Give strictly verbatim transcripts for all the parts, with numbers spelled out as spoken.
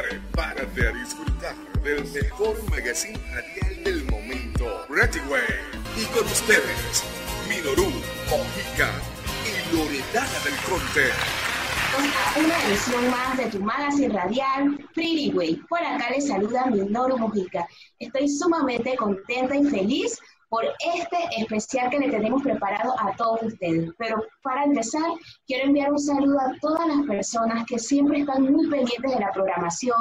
Prepárate a disfrutar del mejor magazine radial del momento, Pretty Way. Y con ustedes, Minoru Mujica y Loredana del Conte. Una edición más de tu magazine radial, Pretty Way. Por acá les saluda Minoru Mujica. Estoy sumamente contenta y feliz por este especial que le tenemos preparado a todos ustedes. Pero para empezar, quiero enviar un saludo a todas las personas que siempre están muy pendientes de la programación,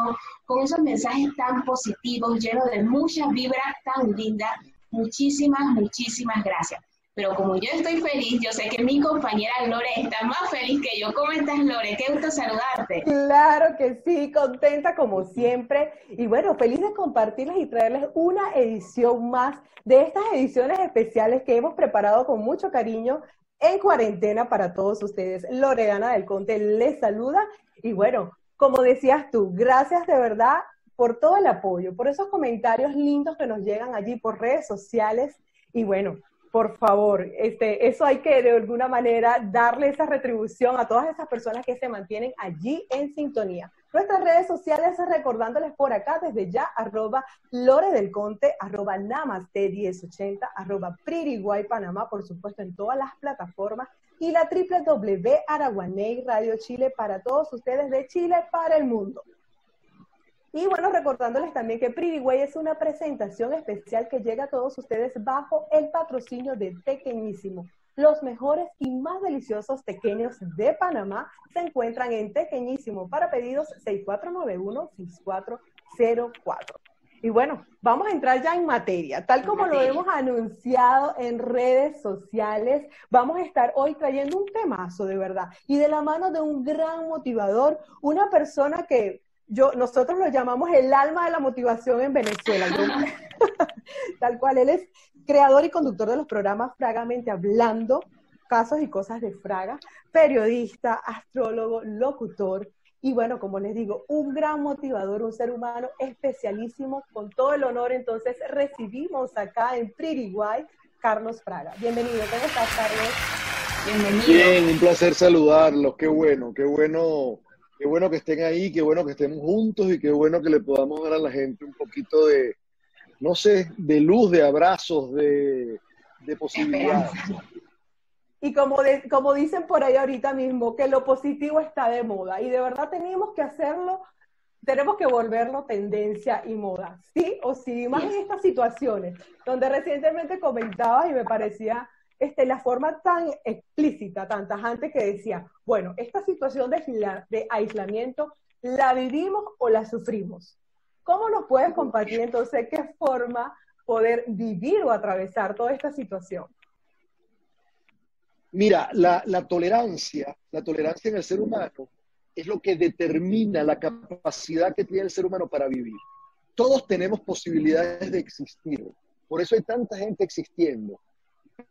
con esos mensajes tan positivos, llenos de mucha vibra tan linda. Muchísimas, muchísimas gracias. Pero como yo estoy feliz, yo sé que mi compañera Lore está más feliz que yo. ¿Cómo estás, Lore? Qué gusto saludarte. Claro que sí, contenta como siempre. Y bueno, feliz de compartirles y traerles una edición más de estas ediciones especiales que hemos preparado con mucho cariño en cuarentena para todos ustedes. Loredana del Conte les saluda. Y bueno, como decías tú, gracias de verdad por todo el apoyo, por esos comentarios lindos que nos llegan allí por redes sociales. Y bueno, por favor, este, eso hay que de alguna manera darle esa retribución a todas esas personas que se mantienen allí en sintonía. Nuestras redes sociales, recordándoles por acá desde ya, arroba Lore del Conte, arroba Namaste diez ochenta, arroba Pretty Way Panamá, por supuesto en todas las plataformas, y la doble u doble u doble u Araguaney Radio Chile para todos ustedes de Chile para el mundo. Y bueno, recordándoles también que Pretty Way es una presentación especial que llega a todos ustedes bajo el patrocinio de Tequeñísimo. Los mejores y más deliciosos tequeños de Panamá se encuentran en Tequeñísimo para pedidos seis cuatro nueve uno, seis cuatro cero cuatro. Y bueno, vamos a entrar ya en materia. Tal como lo hemos anunciado en redes sociales, vamos a estar hoy trayendo un temazo de verdad y de la mano de un gran motivador, una persona que... Yo, nosotros lo llamamos el alma de la motivación en Venezuela. Yo, tal cual, él es creador y conductor de los programas Fragamente Hablando, Casos y Cosas de Fraga, periodista, astrólogo, locutor, y bueno, como les digo, un gran motivador, un ser humano especialísimo. Con todo el honor, entonces, recibimos acá en Pretty Way, Carlos Fraga. Bienvenido, ¿cómo estás, Carlos? Bienvenido. Bien, un placer saludarlos, qué bueno, qué bueno... Qué bueno que estén ahí, qué bueno que estemos juntos y qué bueno que le podamos dar a la gente un poquito de, no sé, de luz, de abrazos, de, de posibilidades. Y como, de, como dicen por ahí ahorita mismo, que lo positivo está de moda y de verdad tenemos que hacerlo, tenemos que volverlo tendencia y moda, ¿sí o sí? Más sí. En estas situaciones, donde recientemente comentabas y me parecía... Este, la forma tan explícita, tan tajante que decía, bueno, esta situación de, de aislamiento, ¿la vivimos o la sufrimos? ¿Cómo nos puedes compartir entonces qué forma poder vivir o atravesar toda esta situación? Mira, la, la tolerancia, la tolerancia en el ser humano es lo que determina la capacidad que tiene el ser humano para vivir. Todos tenemos posibilidades de existir, por eso hay tanta gente existiendo.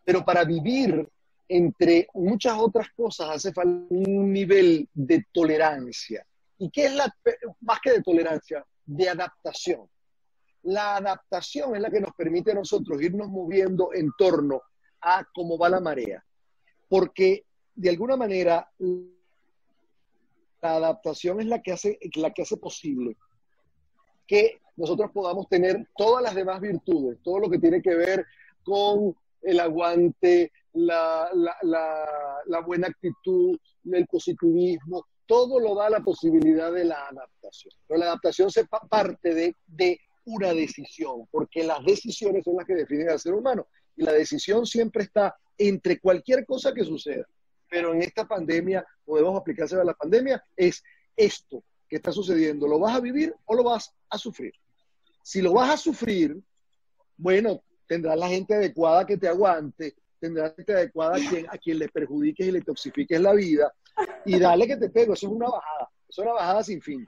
Pero para vivir, entre muchas otras cosas, hace falta un nivel de tolerancia. ¿Y qué es la, más que de tolerancia? De adaptación. La adaptación es la que nos permite a nosotros irnos moviendo en torno a cómo va la marea. Porque, de alguna manera, la adaptación es la que hace, la que hace posible que nosotros podamos tener todas las demás virtudes, todo lo que tiene que ver con... el aguante, la, la, la, la buena actitud, el positivismo, todo lo da la posibilidad de la adaptación. Pero la adaptación se parte de, de una decisión, porque las decisiones son las que definen al ser humano. Y la decisión siempre está entre cualquier cosa que suceda. Pero en esta pandemia, podemos aplicarse a la pandemia, es esto que está sucediendo. ¿Lo vas a vivir o lo vas a sufrir? Si lo vas a sufrir, bueno... tendrás la gente adecuada que te aguante, tendrás la gente adecuada a quien, a quien le perjudiques y le toxifiques la vida, y dale que te pego, eso es una bajada, eso es una bajada sin fin.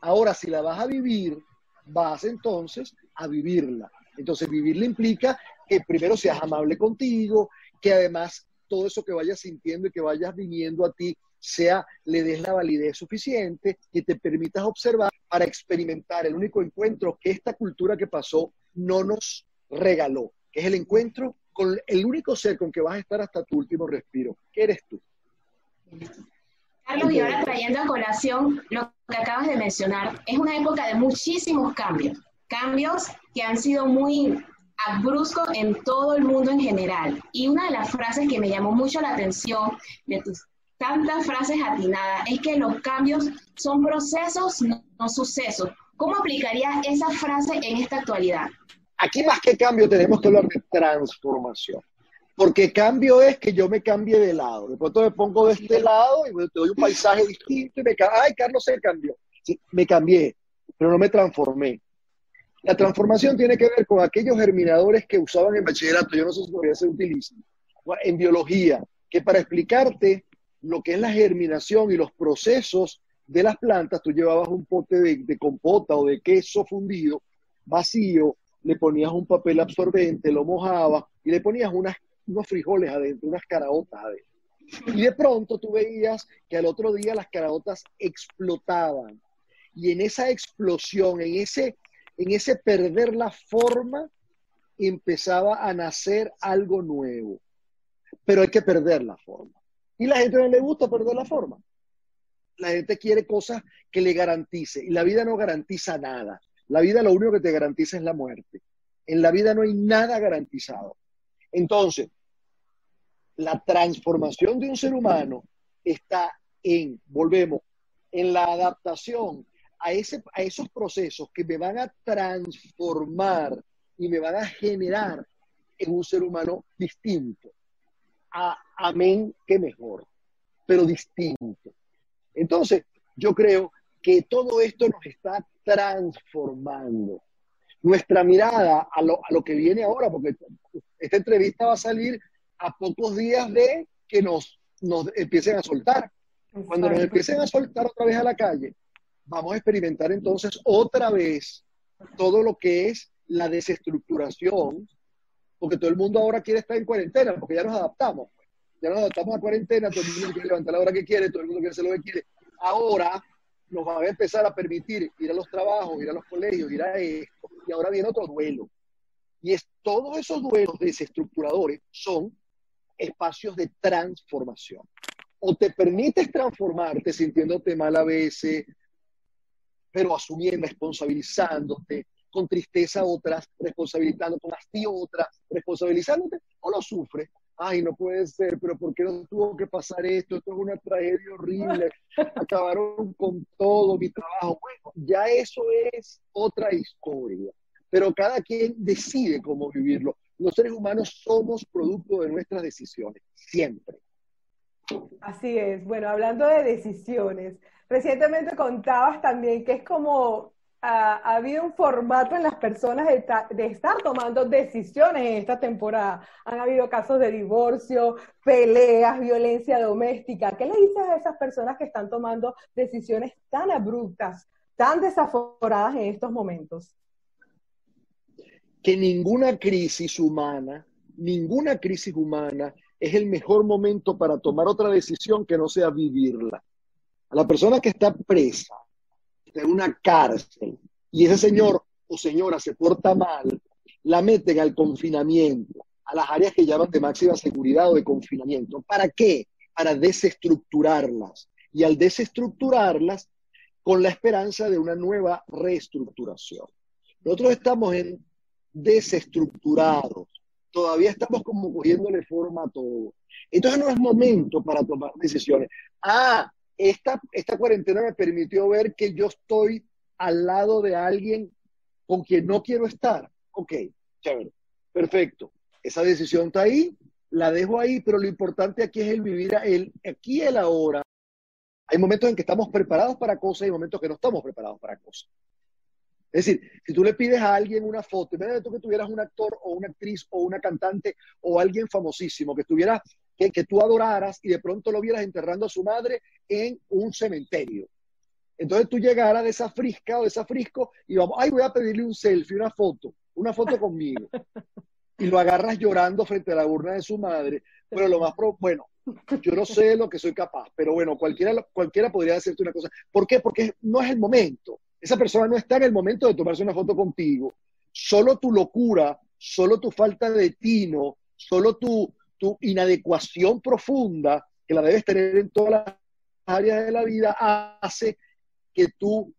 Ahora, si la vas a vivir, vas entonces a vivirla. Entonces, vivirla implica que primero seas amable contigo, que además todo eso que vayas sintiendo y que vayas viniendo a ti, sea, le des la validez suficiente, que te permitas observar para experimentar el único encuentro que esta cultura que pasó no nos regaló, que es el encuentro con el único ser con que vas a estar hasta tu último respiro, que eres tú. Carlos, y ahora trayendo a colación lo que acabas de mencionar, es una época de muchísimos cambios, cambios que han sido muy abruptos en todo el mundo en general. Y una de las frases que me llamó mucho la atención de tus tantas frases atinadas es que los cambios son procesos, no, no sucesos. ¿Cómo aplicaría esa frase en esta actualidad? Aquí más que cambio tenemos que hablar de transformación. Porque cambio es que yo me cambie de lado. De pronto me pongo de este lado y te doy un paisaje distinto y me cambio. ¡Ay, Carlos se cambió! Sí, me cambié, pero no me transformé. La transformación tiene que ver con aquellos germinadores que usaban en bachillerato. Yo no sé si todavía se utilizan. En biología, que para explicarte lo que es la germinación y los procesos de las plantas, tú llevabas un pote de, de compota o de queso fundido, vacío, le ponías un papel absorbente, lo mojabas y le ponías unas unos frijoles adentro, unas caraotas adentro. Y de pronto tú veías que al otro día las caraotas explotaban. Y en esa explosión, en ese, en ese perder la forma, empezaba a nacer algo nuevo. Pero hay que perder la forma. Y la gente no le gusta perder la forma. La gente quiere cosas que le garantice. Y la vida no garantiza nada. La vida lo único que te garantiza es la muerte. En la vida no hay nada garantizado. Entonces, la transformación de un ser humano está en, volvemos, en la adaptación a, ese, a esos procesos que me van a transformar y me van a generar en un ser humano distinto. A, amén, que mejor, pero distinto. Entonces, yo creo que todo esto nos está transformando. Nuestra mirada a lo, a lo que viene ahora, porque esta entrevista va a salir a pocos días de que nos, nos empiecen a soltar. Cuando nos empiecen a soltar otra vez a la calle, vamos a experimentar entonces otra vez todo lo que es la desestructuración, porque todo el mundo ahora quiere estar en cuarentena, porque ya nos adaptamos. Ya nos adaptamos a cuarentena, todo el mundo quiere levantar la hora que quiere, todo el mundo quiere hacer lo que quiere. Ahora nos van a empezar a permitir ir a los trabajos, ir a los colegios, ir a esto. Y ahora viene otro duelo. Y es, todos esos duelos desestructuradores son espacios de transformación. O te permites transformarte sintiéndote mal a veces, pero asumiendo, responsabilizándote, con tristeza otras, responsabilizándote, con hastío otras, responsabilizándote, o lo sufres. Ay, no puede ser, pero ¿por qué no tuvo que pasar esto? Esto es una tragedia horrible. Acabaron con todo mi trabajo. Bueno, ya eso es otra historia. Pero cada quien decide cómo vivirlo. Los seres humanos somos producto de nuestras decisiones, siempre. Así es. Bueno, hablando de decisiones, recientemente contabas también que es como ha, ha habido un formato en las personas de, ta, de estar tomando decisiones en esta temporada. Han habido casos de divorcio, peleas, violencia doméstica. ¿Qué le dices a esas personas que están tomando decisiones tan abruptas, tan desaforadas en estos momentos? Que ninguna crisis humana, ninguna crisis humana es el mejor momento para tomar otra decisión que no sea vivirla. A la persona que está presa en una cárcel y ese señor o señora se porta mal, la meten al confinamiento, a las áreas que llaman de máxima seguridad o de confinamiento. ¿Para qué? Para desestructurarlas. Y al desestructurarlas, con la esperanza de una nueva reestructuración. Nosotros estamos en desestructurados. Todavía estamos como cogiéndole forma a todo. Entonces no es momento para tomar decisiones. Ah, esta, esta cuarentena me permitió ver que yo estoy al lado de alguien con quien no quiero estar. Ok, chévere, perfecto. Esa decisión está ahí, la dejo ahí, pero lo importante aquí es el vivir a el, aquí y el ahora. Hay momentos en que estamos preparados para cosas y momentos que no estamos preparados para cosas. Es decir, si tú le pides a alguien una foto, imagínate tú que tuvieras un actor o una actriz o una cantante o alguien famosísimo que, estuviera, que, que tú adoraras y de pronto lo vieras enterrando a su madre en un cementerio. Entonces tú llegaras de esa frisca o de esa frisco y vamos, ay, voy a pedirle un selfie, una foto, una foto conmigo. Y lo agarras llorando frente a la urna de su madre. Pero lo más pro, bueno, yo no sé lo que soy capaz, pero bueno, cualquiera, cualquiera podría hacerte una cosa. ¿Por qué? Porque no es el momento. Esa persona no está en el momento de tomarse una foto contigo. Solo tu locura, solo tu falta de tino, solo tu, tu inadecuación profunda, que la debes tener en todas las áreas de la vida hace que tú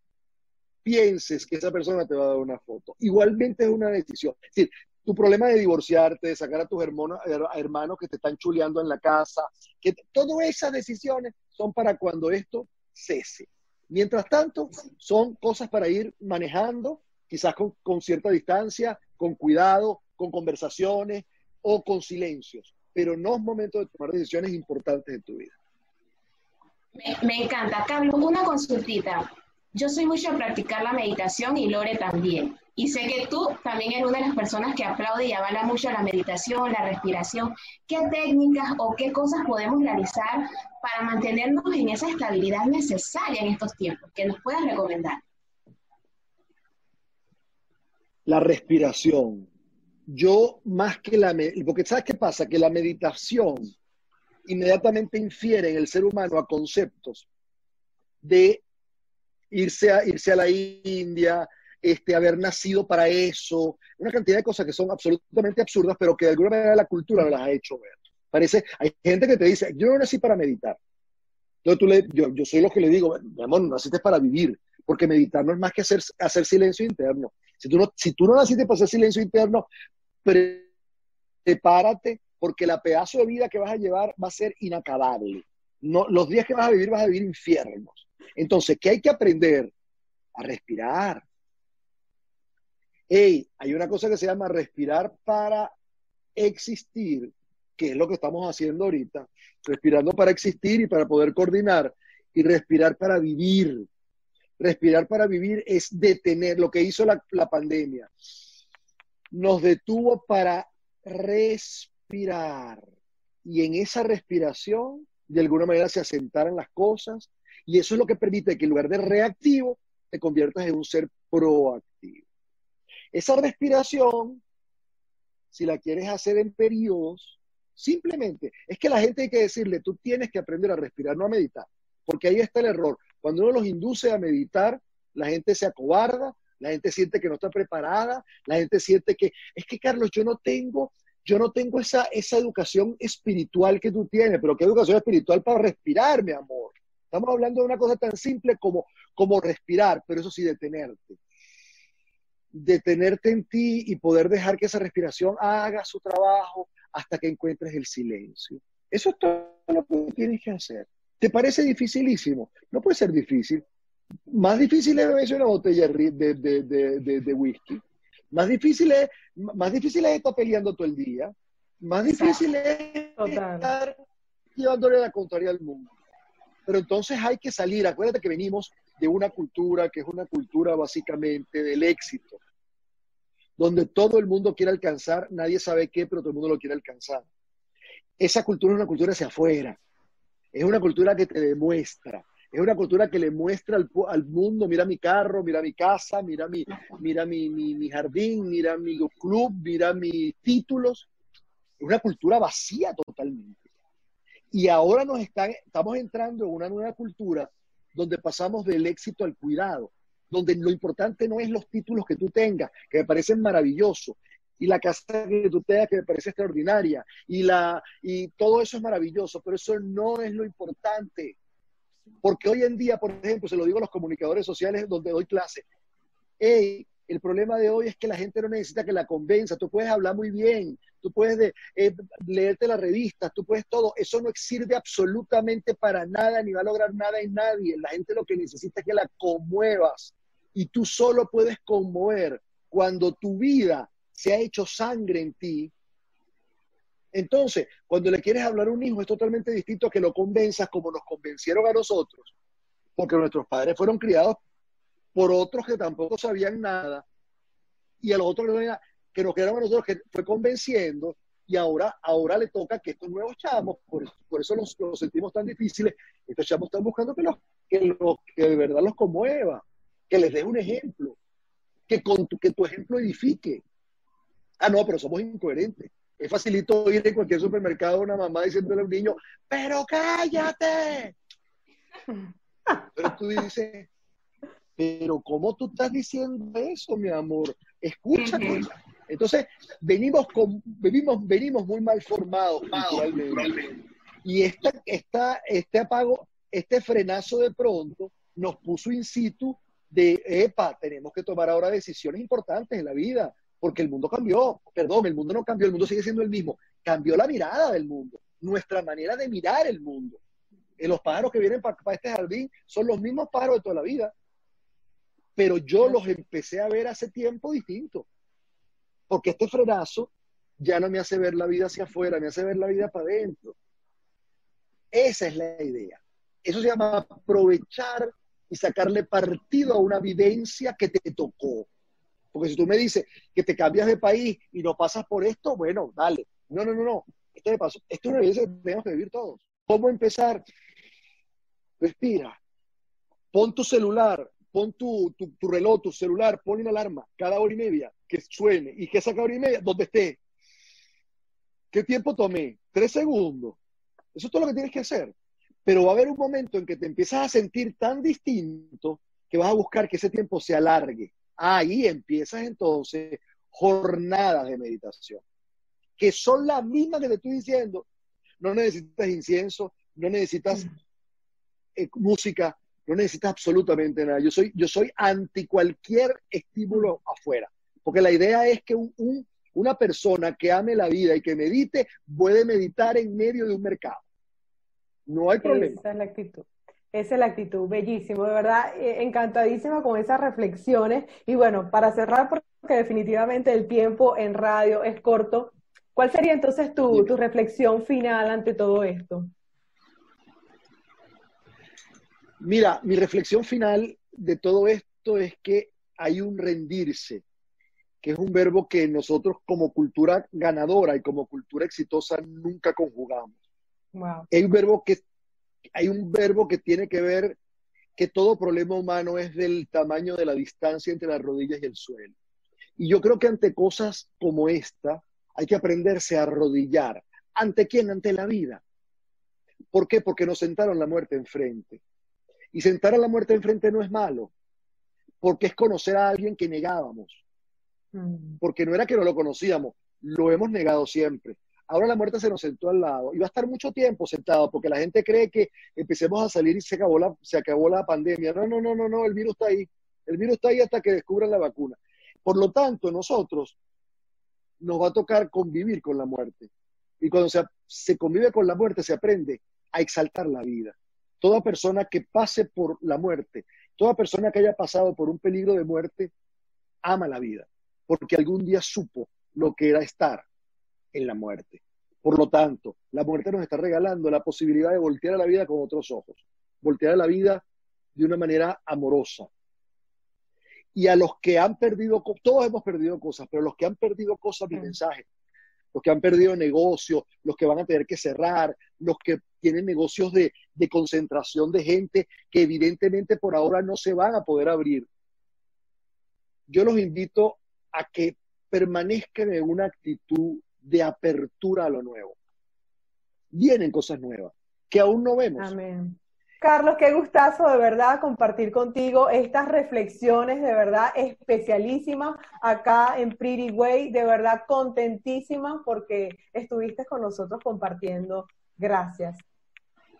pienses que esa persona te va a dar una foto. Igualmente es una decisión. Es decir, tu problema de divorciarte, de sacar a tus hermanos, hermanos que te están chuleando en la casa, que todas esas decisiones son para cuando esto cese. Mientras tanto, son cosas para ir manejando, quizás con, con cierta distancia, con cuidado, con conversaciones o con silencios, pero no es momento de tomar decisiones importantes en tu vida. Me, me encanta. Carlos, una consultita. Yo soy mucho a practicar la meditación y Lore también. Y sé que tú también eres una de las personas que aplaude y avala mucho la meditación, la respiración. ¿Qué técnicas o qué cosas podemos realizar para mantenernos en esa estabilidad necesaria en estos tiempos? ¿Qué nos puedas recomendar? La respiración. Yo más que la meditación, porque ¿sabes qué pasa? Que la meditación inmediatamente infiere en el ser humano a conceptos de irse a, irse a la India, este, haber nacido para eso, una cantidad de cosas que son absolutamente absurdas, pero que de alguna manera la cultura no las ha hecho ver. Parece, hay gente que te dice, yo no nací para meditar. Entonces tú le, yo, yo soy lo que le digo, mi amor, no naciste para vivir, porque meditar no es más que hacer, hacer silencio interno. Si tú, no, si tú no naciste para hacer silencio interno, prepárate, porque la pedazo de vida que vas a llevar va a ser inacabable. No, los días que vas a vivir, vas a vivir infiernos. Entonces, ¿qué hay que aprender? A respirar. Hey, hay una cosa que se llama respirar para existir, que es lo que estamos haciendo ahorita. Respirando para existir y para poder coordinar. Y respirar para vivir. Respirar para vivir es detener. Lo que hizo la, la pandemia nos detuvo para respirar, y en esa respiración de alguna manera se asentaran las cosas, y eso es lo que permite que en lugar de reactivo te conviertas en un ser proactivo. Esa respiración, si la quieres hacer en periodos, simplemente es que la gente hay que decirle, tú tienes que aprender a respirar, no a meditar, porque ahí está el error. Cuando uno los induce a meditar, la gente se acobarda, la gente siente que no está preparada, la gente siente que, es que Carlos, yo no tengo, yo no tengo esa, esa educación espiritual que tú tienes, pero ¿qué educación espiritual para respirar, mi amor? Estamos hablando de una cosa tan simple como, como respirar, pero eso sí, detenerte. Detenerte en ti y poder dejar que esa respiración haga su trabajo hasta que encuentres el silencio. Eso es todo lo que tienes que hacer. ¿Te parece dificilísimo? No puede ser difícil. Más difícil es beberse una botella de, de, de, de, de whisky. Más difícil es, más difícil es estar peleando todo el día. Más difícil es Total. estar llevándole la contraria al mundo. Pero entonces hay que salir. Acuérdate que venimos de una cultura que es una cultura básicamente del éxito, donde todo el mundo quiere alcanzar, nadie sabe qué, pero todo el mundo lo quiere alcanzar. Esa cultura es una cultura hacia afuera. Es una cultura que te demuestra, es una cultura que le muestra al, al mundo, mira mi carro, mira mi casa, mira mi, mira mi, mi, mi jardín, mira mi club, mira mis títulos. Es una cultura vacía totalmente. Y ahora nos están, estamos entrando en una nueva cultura donde pasamos del éxito al cuidado, donde lo importante no es los títulos que tú tengas, que me parecen maravillosos, y la casa que tú tengas que me parece extraordinaria, y, la, y todo eso es maravilloso, pero eso no es lo importante. Porque hoy en día, por ejemplo, se lo digo a los comunicadores sociales donde doy clases, hey, el problema de hoy es que la gente no necesita que la convenza, tú puedes hablar muy bien, tú puedes de, eh, leerte las revistas, tú puedes todo, eso no sirve absolutamente para nada, ni va a lograr nada en nadie, la gente lo que necesita es que la conmuevas, y tú solo puedes conmover cuando tu vida se ha hecho sangre en ti. Entonces, cuando le quieres hablar a un hijo es totalmente distinto a que lo convenzas como nos convencieron a nosotros, porque nuestros padres fueron criados por otros que tampoco sabían nada, y a los otros que nos quedaron a nosotros que fue convenciendo, y ahora, ahora le toca que estos nuevos chamos, por, por eso los, los sentimos tan difíciles, estos chamos están buscando que, los, que, los, que de verdad los conmueva, que les dé un ejemplo, que, con tu, que tu ejemplo edifique. Ah, no, pero somos incoherentes. Es facilito oír en cualquier supermercado una mamá diciéndole a un niño, ¡pero cállate! Pero tú dices, ¿pero cómo tú estás diciendo eso, mi amor? Escúchame. Entonces, venimos, con, venimos, venimos muy mal formados culturalmente. Y esta, esta, este apago, este frenazo de pronto nos puso in situ de, epa, tenemos que tomar ahora decisiones importantes en la vida, porque el mundo cambió. Perdón, el mundo no cambió, el mundo sigue siendo el mismo. Cambió la mirada del mundo, nuestra manera de mirar el mundo. Eh, los pájaros que vienen para, para este jardín son los mismos pájaros de toda la vida, pero yo los empecé a ver hace tiempo distinto, porque este frenazo ya no me hace ver la vida hacia afuera, me hace ver la vida para adentro. Esa es la idea. Eso se llama aprovechar y sacarle partido a una vivencia que te tocó. Porque si tú me dices que te cambias de país y no pasas por esto, bueno, dale. No, no, no, no. Esto me pasó. Esto es una vivencia que tenemos que vivir todos. ¿Cómo empezar? Respira. Pon tu celular, pon tu, tu, tu reloj, tu celular, pon una alarma cada hora y media que suene. ¿Y que saca hora y media? Donde esté. ¿Qué tiempo tomé? Tres segundos. Eso es todo lo que tienes que hacer. Pero va a haber un momento en que te empiezas a sentir tan distinto que vas a buscar que ese tiempo se alargue. Ahí empiezas entonces jornadas de meditación, que son las mismas que te estoy diciendo. No necesitas incienso, no necesitas eh, música, no necesitas absolutamente nada. Yo soy, yo soy anti cualquier estímulo afuera, porque la idea es que un, un, una persona que ame la vida y que medite puede meditar en medio de un mercado. No hay problema. Esa es la actitud. Esa es la actitud. Bellísimo, de verdad, encantadísima con esas reflexiones. Y bueno, para cerrar, porque definitivamente el tiempo en radio es corto, ¿cuál sería entonces tu, tu reflexión final ante todo esto? Mira, mi reflexión final de todo esto es que hay un rendirse, que es un verbo que nosotros como cultura ganadora y como cultura exitosa nunca conjugamos. Wow. Hay un verbo que, hay un verbo que tiene que ver que todo problema humano es del tamaño de la distancia entre las rodillas y el suelo. Y yo creo que ante cosas como esta hay que aprenderse a arrodillar. ¿Ante quién? Ante la vida. ¿Por qué? Porque nos sentaron la muerte enfrente. Y sentar a la muerte enfrente no es malo, porque es conocer a alguien que negábamos. Mm. Porque no era que no lo conocíamos, lo hemos negado siempre. Ahora la muerte se nos sentó al lado y va a estar mucho tiempo sentado porque la gente cree que empecemos a salir y se acabó la, se acabó la pandemia. No, no, no, no, no, el virus está ahí. El virus está ahí hasta que descubran la vacuna. Por lo tanto, nosotros nos va a tocar convivir con la muerte. Y cuando se, se convive con la muerte, se aprende a exaltar la vida. Toda persona que pase por la muerte, toda persona que haya pasado por un peligro de muerte, ama la vida, porque algún día supo lo que era estar en la muerte. Por lo tanto, la muerte nos está regalando la posibilidad de voltear a la vida con otros ojos, voltear a la vida de una manera amorosa. Y a los que han perdido, todos hemos perdido cosas, pero los que han perdido cosas, mi mensaje, los que han perdido negocios, los que van a tener que cerrar, los que tienen negocios de, de concentración de gente que evidentemente por ahora no se van a poder abrir. Yo los invito a que permanezcan en una actitud de apertura a lo nuevo. Vienen cosas nuevas que aún no vemos. Amén. Carlos, qué gustazo de verdad compartir contigo estas reflexiones de verdad especialísimas acá en Pretty Way, de verdad contentísimas porque estuviste con nosotros compartiendo. Gracias.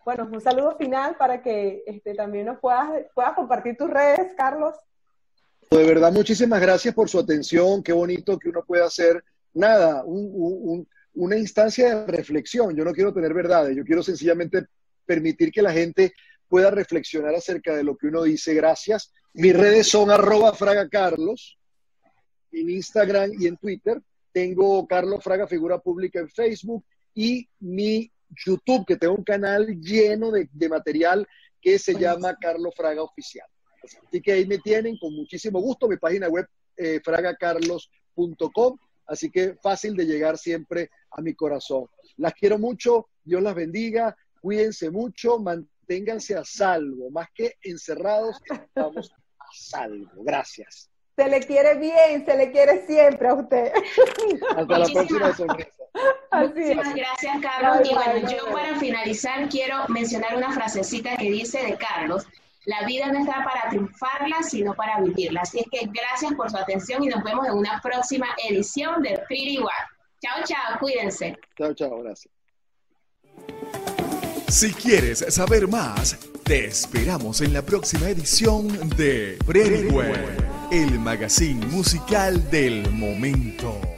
Bueno, un saludo final para que este, también nos puedas, puedas compartir tus redes, Carlos. De verdad, muchísimas gracias por su atención. Qué bonito que uno pueda hacer nada, un, un, una instancia de reflexión. Yo no quiero tener verdades, yo quiero sencillamente permitir que la gente pueda reflexionar acerca de lo que uno dice. Gracias. Mis redes son arroba fragacarlos en Instagram y en Twitter. Tengo Carlos Fraga Figura Pública en Facebook y mi YouTube, que tengo un canal lleno de, de material que se llama Carlos Fraga Oficial. Así que ahí me tienen con muchísimo gusto. Mi página web eh, fraga carlos punto com. Así que fácil de llegar siempre a mi corazón. Las quiero mucho, Dios las bendiga, cuídense mucho, manténganse a salvo. Más que encerrados, estamos a salvo. Gracias. Se le quiere bien, se le quiere siempre a usted. Hasta Muchísimas. la próxima sonrisa. Muchísimas gracias, Carlos. Y bueno, yo para finalizar quiero mencionar una frasecita que dice de Carlos: la vida no está para triunfarla, sino para vivirla. Así es que gracias por su atención y nos vemos en una próxima edición de Pretty Way. Chao, chao, cuídense. Chao, chao, gracias. Si quieres saber más, Te esperamos en la próxima edición de Pretty Way, el magazine musical del momento.